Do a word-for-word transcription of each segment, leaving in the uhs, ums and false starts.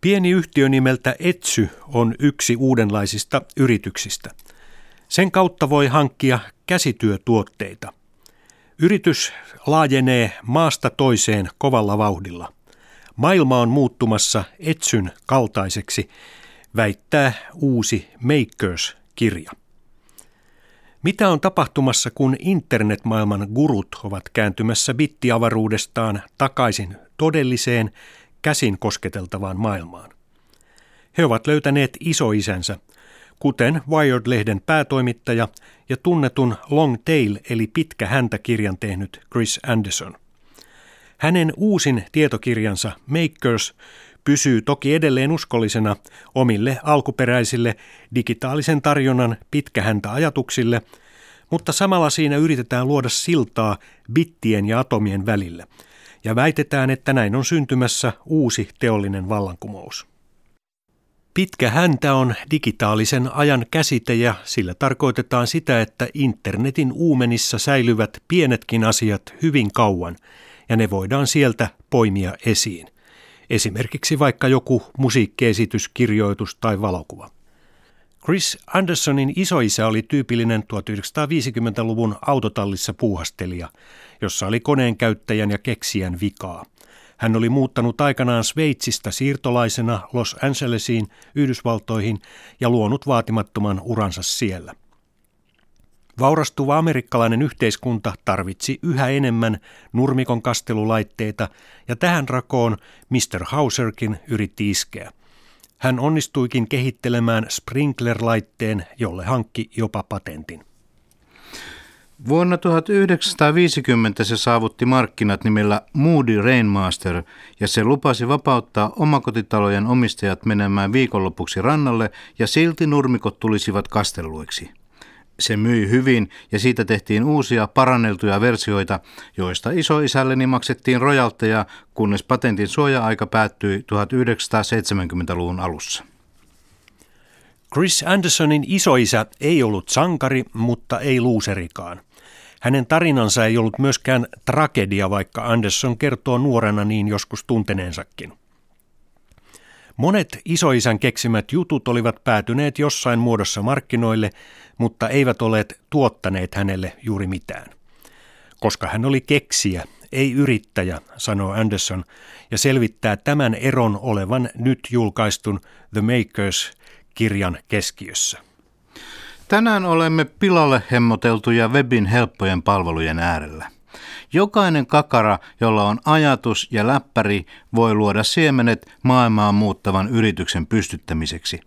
Pieni yhtiö nimeltä Etsy on yksi uudenlaisista yrityksistä. Sen kautta voi hankkia käsityötuotteita. Yritys laajenee maasta toiseen kovalla vauhdilla. Maailma on muuttumassa Etsyn kaltaiseksi, väittää uusi Makers-kirja. Mitä on tapahtumassa, kun internetmaailman gurut ovat kääntymässä bittiavaruudestaan takaisin todelliseen, käsin kosketeltavaan maailmaan? He ovat löytäneet isoisänsä, kuten Wired-lehden päätoimittaja ja tunnetun Long Tail eli pitkä häntäkirjan tehnyt Chris Anderson. Hänen uusin tietokirjansa Makers pysyy toki edelleen uskollisena omille alkuperäisille digitaalisen tarjonnan pitkähäntäajatuksille, mutta samalla siinä yritetään luoda siltaa bittien ja atomien välille, ja väitetään, että näin on syntymässä uusi teollinen vallankumous. Pitkä häntä on digitaalisen ajan käsite ja sillä tarkoitetaan sitä, että internetin uumenissa säilyvät pienetkin asiat hyvin kauan ja ne voidaan sieltä poimia esiin. Esimerkiksi vaikka joku musiikkiesitys, kirjoitus tai valokuva. Chris Andersonin isoisä oli tyypillinen tuhatyhdeksänsataaviisikymmentäluvun autotallissa puuhastelija, jossa oli koneen käyttäjän ja keksijän vikaa. Hän oli muuttanut aikanaan Sveitsistä siirtolaisena Los Angelesiin, Yhdysvaltoihin ja luonut vaatimattoman uransa siellä. Vaurastuva amerikkalainen yhteiskunta tarvitsi yhä enemmän nurmikon kastelulaitteita ja tähän rakoon mister Hauserkin yritti iskeä. Hän onnistuikin kehittelemään sprinklerlaitteen, jolle hankki jopa patentin. Vuonna tuhatyhdeksänsataaviisikymmentä se saavutti markkinat nimellä Moody Rainmaster ja se lupasi vapauttaa omakotitalojen omistajat menemään viikonlopuksi rannalle ja silti nurmikot tulisivat kastelluiksi. Se myi hyvin ja siitä tehtiin uusia paranneltuja versioita, joista isoisälleni maksettiin rojaltteja, kunnes patentin suoja-aika päättyi tuhatyhdeksänsataaseitsemänkymmentäluvun alussa. Chris Andersonin isoisä ei ollut sankari, mutta ei luuserikaan. Hänen tarinansa ei ollut myöskään tragedia, vaikka Anderson kertoo nuorena niin joskus tunteneensakin. Monet isoisän keksimät jutut olivat päätyneet jossain muodossa markkinoille, mutta eivät olleet tuottaneet hänelle juuri mitään. Koska hän oli keksijä, ei yrittäjä, sanoo Anderson, ja selvittää tämän eron olevan nyt julkaistun The Makers-kirjan keskiössä. Tänään olemme pilalle hemmoteltuja webin helppojen palvelujen äärellä. Jokainen kakara, jolla on ajatus ja läppäri, voi luoda siemenet maailmaan muuttavan yrityksen pystyttämiseksi.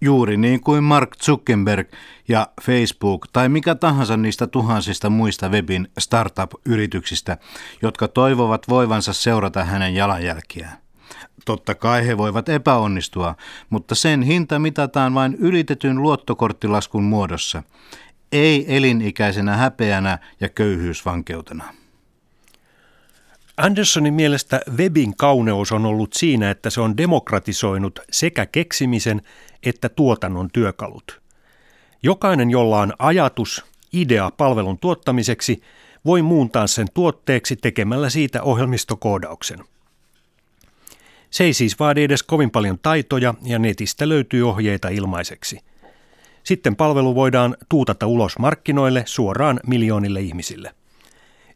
Juuri niin kuin Mark Zuckerberg ja Facebook tai mikä tahansa niistä tuhansista muista webin startup-yrityksistä, jotka toivovat voivansa seurata hänen jalanjälkiään. Totta kai he voivat epäonnistua, mutta sen hinta mitataan vain ylitetyn luottokorttilaskun muodossa. Ei elinikäisenä häpeänä ja köyhyysvankeutena. Andersonin mielestä webin kauneus on ollut siinä, että se on demokratisoinut sekä keksimisen että tuotannon työkalut. Jokainen, jolla on ajatus, idea palvelun tuottamiseksi, voi muuntaa sen tuotteeksi tekemällä siitä ohjelmistokoodauksen. Se ei siis vaadi edes kovin paljon taitoja ja netistä löytyy ohjeita ilmaiseksi. Sitten palvelu voidaan tuutata ulos markkinoille suoraan miljoonille ihmisille.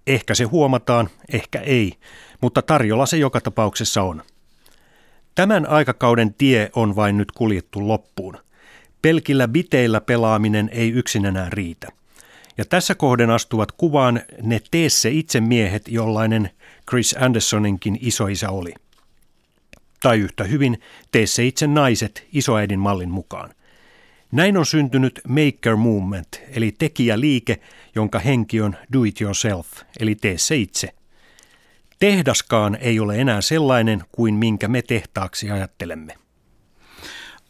Ehkä se huomataan, ehkä ei, mutta tarjolla se joka tapauksessa on. Tämän aikakauden tie on vain nyt kuljettu loppuun. Pelkillä biteillä pelaaminen ei yksin enää riitä. Ja tässä kohden astuvat kuvaan ne tee se itse miehet, jollainen Chris Andersoninkin isoisä oli. Tai yhtä hyvin tee se itse naiset isoäidin mallin mukaan. Näin on syntynyt maker movement, eli tekijäliike, jonka henki on do it yourself, eli tee se itse. Tehdaskaan ei ole enää sellainen kuin minkä me tehtaaksi ajattelemme.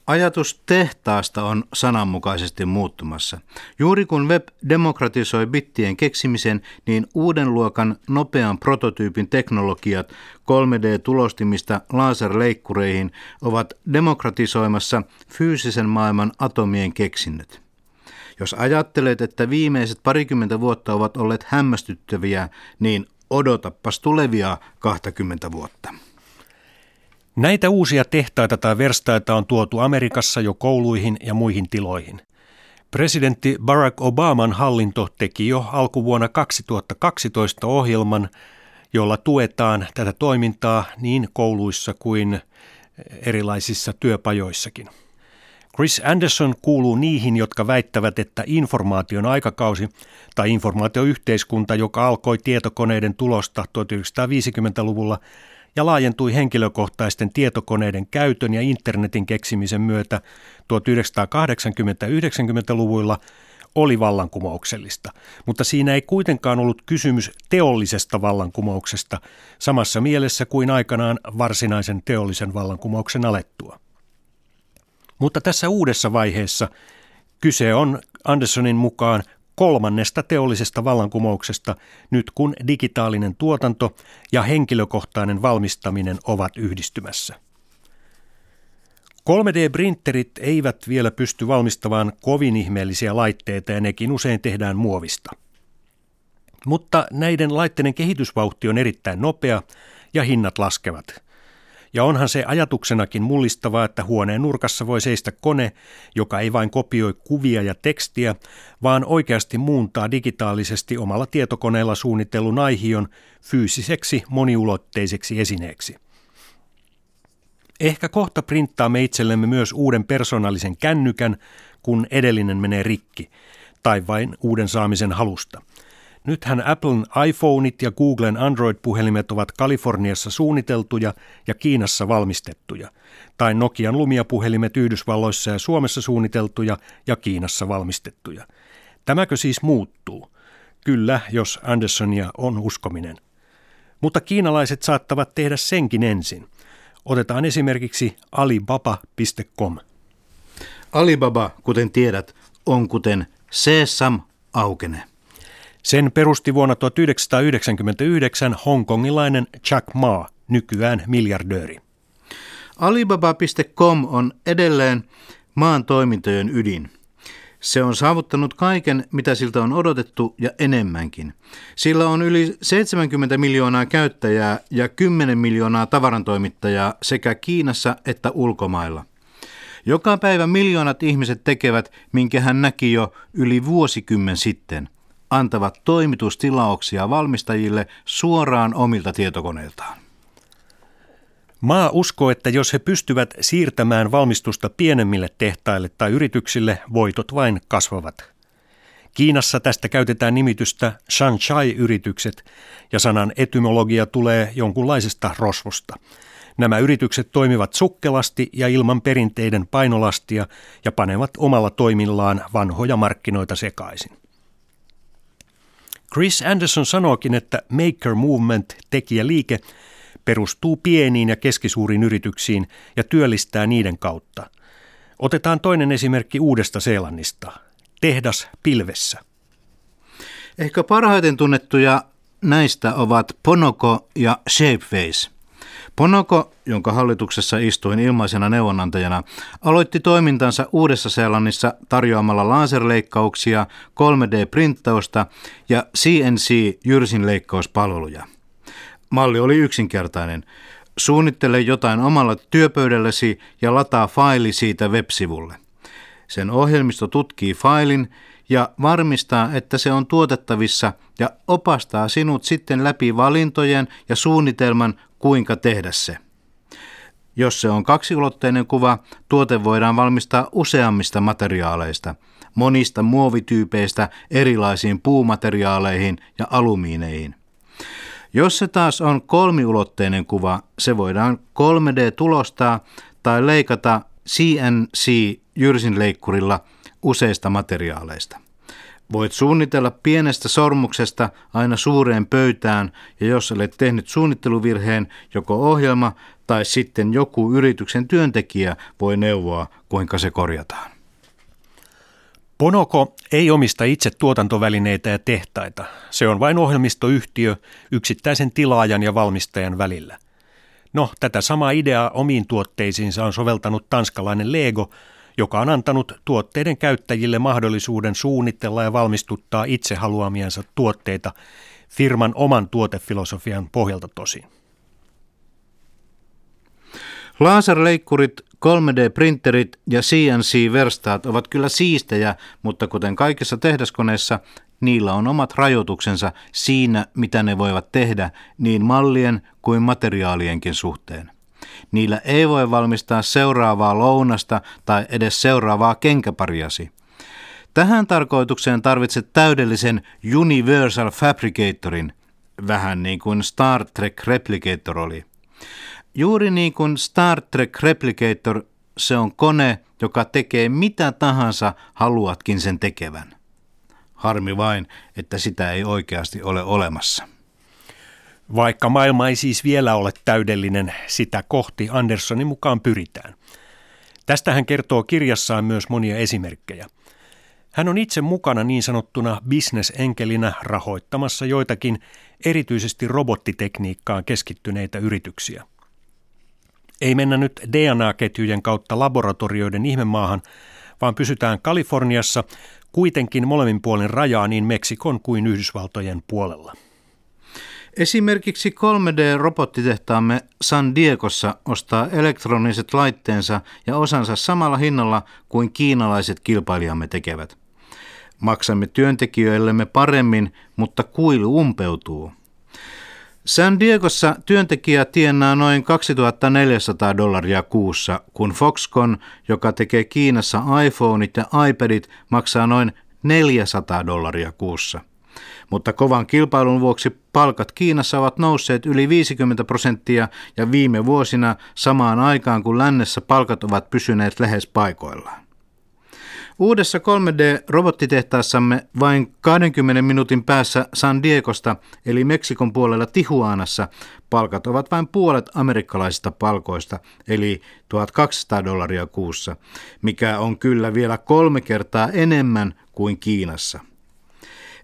Ajatus tehtaasta on sananmukaisesti muuttumassa. Juuri kun web demokratisoi bittien keksimisen, niin uuden luokan nopean prototyypin teknologiat kolme D-tulostimista laserleikkureihin ovat demokratisoimassa fyysisen maailman atomien keksinnöt. Jos ajattelet, että viimeiset parikymmentä vuotta ovat olleet hämmästyttäviä, niin odotappas tulevia kaksikymmentä vuotta. Näitä uusia tehtaita tai verstaita on tuotu Amerikassa jo kouluihin ja muihin tiloihin. Presidentti Barack Obaman hallinto teki jo alkuvuonna kaksituhattakaksitoista ohjelman, jolla tuetaan tätä toimintaa niin kouluissa kuin erilaisissa työpajoissakin. Chris Anderson kuuluu niihin, jotka väittävät, että informaation aikakausi tai informaatioyhteiskunta, joka alkoi tietokoneiden tulosta tuhatyhdeksänsataaviisikymmentäluvulla ja laajentui henkilökohtaisten tietokoneiden käytön ja internetin keksimisen myötä tuhatyhdeksänsataakahdeksankymmentä-yhdeksänkymmentäluvuilla, oli vallankumouksellista, mutta siinä ei kuitenkaan ollut kysymys teollisesta vallankumouksesta samassa mielessä kuin aikanaan varsinaisen teollisen vallankumouksen alettua. Mutta tässä uudessa vaiheessa kyse on Andersonin mukaan kolmannesta teollisesta vallankumouksesta, nyt kun digitaalinen tuotanto ja henkilökohtainen valmistaminen ovat yhdistymässä. kolme D-printerit eivät vielä pysty valmistamaan kovin ihmeellisiä laitteita ja nekin usein tehdään muovista. Mutta näiden laitteiden kehitysvauhti on erittäin nopea ja hinnat laskevat. Ja onhan se ajatuksenakin mullistavaa, että huoneen nurkassa voi seistä kone, joka ei vain kopioi kuvia ja tekstiä, vaan oikeasti muuntaa digitaalisesti omalla tietokoneella suunnitellun aihion fyysiseksi moniulotteiseksi esineeksi. Ehkä kohta printtaamme itsellemme myös uuden persoonallisen kännykän, kun edellinen menee rikki, tai vain uuden saamisen halusta. Nythän Applen iPhoneit ja Googlen Android-puhelimet ovat Kaliforniassa suunniteltuja ja Kiinassa valmistettuja, tai Nokian Lumia-puhelimet Yhdysvalloissa ja Suomessa suunniteltuja ja Kiinassa valmistettuja. Tämäkö siis muuttuu? Kyllä, jos Andersonia on uskominen. Mutta kiinalaiset saattavat tehdä senkin ensin. Otetaan esimerkiksi alibaba piste com. Alibaba, kuten tiedät, on kuten sesam aukene. Sen perusti vuonna tuhatyhdeksänsataayhdeksänkymmentäyhdeksän hongkongilainen Jack Ma, nykyään miljardööri. alibaba piste com on edelleen maan toimintojen ydin. Se on saavuttanut kaiken, mitä siltä on odotettu ja enemmänkin. Sillä on yli seitsemänkymmentä miljoonaa käyttäjää ja kymmenen miljoonaa tavarantoimittajaa sekä Kiinassa että ulkomailla. Joka päivä miljoonat ihmiset tekevät, minkä hän näki jo yli vuosikymmen sitten. Antavat toimitustilauksia valmistajille suoraan omilta tietokoneiltaan. Maa uskoo, että jos he pystyvät siirtämään valmistusta pienemmille tehtaille tai yrityksille, voitot vain kasvavat. Kiinassa tästä käytetään nimitystä Shanghai-yritykset ja sanan etymologia tulee jonkunlaisesta rosvosta. Nämä yritykset toimivat sukkelasti ja ilman perinteiden painolastia ja panevat omalla toimillaan vanhoja markkinoita sekaisin. Chris Anderson sanookin, että maker movement, tekijäliike, perustuu pieniin ja keskisuuriin yrityksiin ja työllistää niiden kautta. Otetaan toinen esimerkki Uudesta-Seelannista. Tehdas pilvessä. Ehkä parhaiten tunnettuja näistä ovat Ponoko ja Shapeways. Ponoko, jonka hallituksessa istuin ilmaisena neuvonantajana, aloitti toimintansa Uudessa-Seelannissa tarjoamalla laserleikkauksia, kolme D-printtausta ja C N C-jyrsinleikkauspalveluja. Malli oli yksinkertainen. Suunnittele jotain omalla työpöydällesi ja lataa faili siitä web-sivulle. Sen ohjelmisto tutkii failin ja varmistaa, että se on tuotettavissa ja opastaa sinut sitten läpi valintojen ja suunnitelman, kuinka tehdä se. Jos se on kaksiulotteinen kuva, tuote voidaan valmistaa useammista materiaaleista, monista muovityypeistä erilaisiin puumateriaaleihin ja alumiineihin. Jos se taas on kolmiulotteinen kuva, se voidaan kolme D-tulostaa tai leikata C N C-jyrsinleikkurilla useista materiaaleista. Voit suunnitella pienestä sormuksesta aina suureen pöytään ja jos olet tehnyt suunnitteluvirheen, joko ohjelma tai sitten joku yrityksen työntekijä voi neuvoa, kuinka se korjataan. Ponoko ei omista itse tuotantovälineitä ja tehtaita. Se on vain ohjelmistoyhtiö yksittäisen tilaajan ja valmistajan välillä. No, tätä samaa ideaa omiin tuotteisiinsa on soveltanut tanskalainen Lego, joka on antanut tuotteiden käyttäjille mahdollisuuden suunnitella ja valmistuttaa itse haluamiansa tuotteita firman oman tuotefilosofian pohjalta tosin. Laserleikkurit, kolme D-printerit ja C N C-verstaat ovat kyllä siistejä, mutta kuten kaikissa tehdaskoneissa, niillä on omat rajoituksensa siinä, mitä ne voivat tehdä niin mallien kuin materiaalienkin suhteen. Niillä ei voi valmistaa seuraavaa lounasta tai edes seuraavaa kenkäpariasi. Tähän tarkoitukseen tarvitset täydellisen Universal Fabricatorin, vähän niin kuin Star Trek Replicator oli. Juuri niin kuin Star Trek Replicator, se on kone, joka tekee mitä tahansa haluatkin sen tekevän. Harmi vain, että sitä ei oikeasti ole olemassa. Vaikka maailma ei siis vielä ole täydellinen, sitä kohti Andersonin mukaan pyritään. Tästä hän kertoo kirjassaan myös monia esimerkkejä. Hän on itse mukana niin sanottuna bisnesenkelinä rahoittamassa joitakin erityisesti robottitekniikkaan keskittyneitä yrityksiä. Ei mennä nyt D N A-ketjujen kautta laboratorioiden ihmemaahan, vaan pysytään Kaliforniassa kuitenkin molemmin puolin rajaa niin Meksikon kuin Yhdysvaltojen puolella. Esimerkiksi kolme D-robottitehtaamme San Diegossa ostaa elektroniset laitteensa ja osansa samalla hinnalla kuin kiinalaiset kilpailijamme tekevät. Maksamme työntekijöillemme paremmin, mutta kuilu umpeutuu. San Diegossa työntekijä tienaa noin kaksituhattaneljäsataa dollaria kuussa, kun Foxcon, joka tekee Kiinassa iPhoneit ja iPadit, maksaa noin neljäsataa dollaria kuussa. Mutta kovan kilpailun vuoksi palkat Kiinassa ovat nousseet yli viisikymmentä prosenttia ja viime vuosina samaan aikaan, kun lännessä palkat ovat pysyneet lähes paikoillaan. Uudessa kolme D-robottitehtaassamme vain kahdenkymmenen minuutin päässä San Diegosta eli Meksikon puolella Tijuanassa palkat ovat vain puolet amerikkalaisista palkoista eli tuhatkaksisataa dollaria kuussa, mikä on kyllä vielä kolme kertaa enemmän kuin Kiinassa.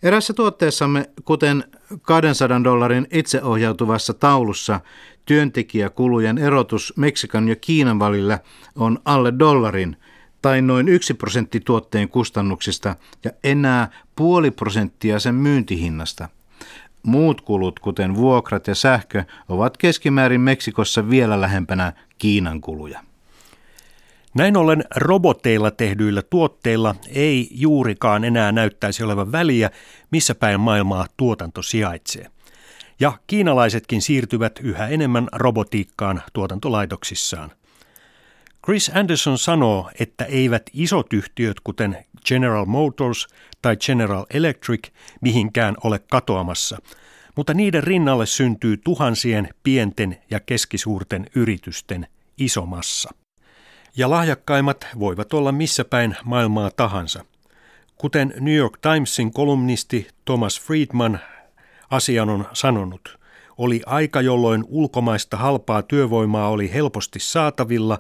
Erässä tuotteessamme, kuten kahdensadan dollarin itseohjautuvassa taulussa, työntekijäkulujen erotus Meksikon ja Kiinan välillä on alle dollarin tai noin yksi prosentti tuotteen kustannuksista ja enää puoli prosenttia sen myyntihinnasta. Muut kulut, kuten vuokrat ja sähkö, ovat keskimäärin Meksikossa vielä lähempänä Kiinan kuluja. Näin ollen roboteilla tehdyillä tuotteilla ei juurikaan enää näyttäisi olevan väliä, missä päin maailmaa tuotanto sijaitsee. Ja kiinalaisetkin siirtyvät yhä enemmän robotiikkaan tuotantolaitoksissaan. Chris Anderson sanoo, että eivät isot yhtiöt kuten General Motors tai General Electric mihinkään ole katoamassa, mutta niiden rinnalle syntyy tuhansien pienten ja keskisuurten yritysten iso massa. Ja lahjakkaimmat voivat olla missä päin maailmaa tahansa. Kuten New York Timesin kolumnisti Thomas Friedman asian on sanonut, oli aika, jolloin ulkomaista halpaa työvoimaa oli helposti saatavilla.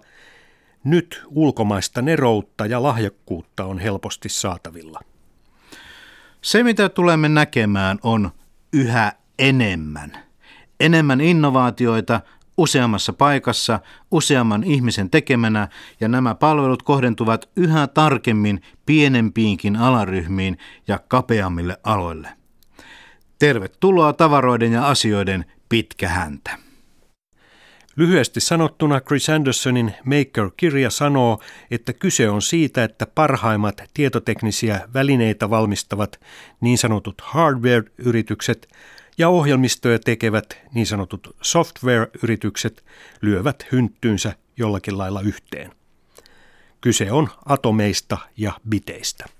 Nyt ulkomaista neroutta ja lahjakkuutta on helposti saatavilla. Se, mitä tulemme näkemään, on yhä enemmän. Enemmän innovaatioita, useammassa paikassa, useamman ihmisen tekemänä, ja nämä palvelut kohdentuvat yhä tarkemmin pienempiinkin alaryhmiin ja kapeammille aloille. Tervetuloa tavaroiden ja asioiden pitkä häntä. Lyhyesti sanottuna Chris Andersonin Maker-kirja sanoo, että kyse on siitä, että parhaimmat tietoteknisiä välineitä valmistavat niin sanotut hardware-yritykset ja ohjelmistoja tekevät niin sanotut software-yritykset lyövät hynttyynsä jollakin lailla yhteen. Kyse on atomeista ja biteistä.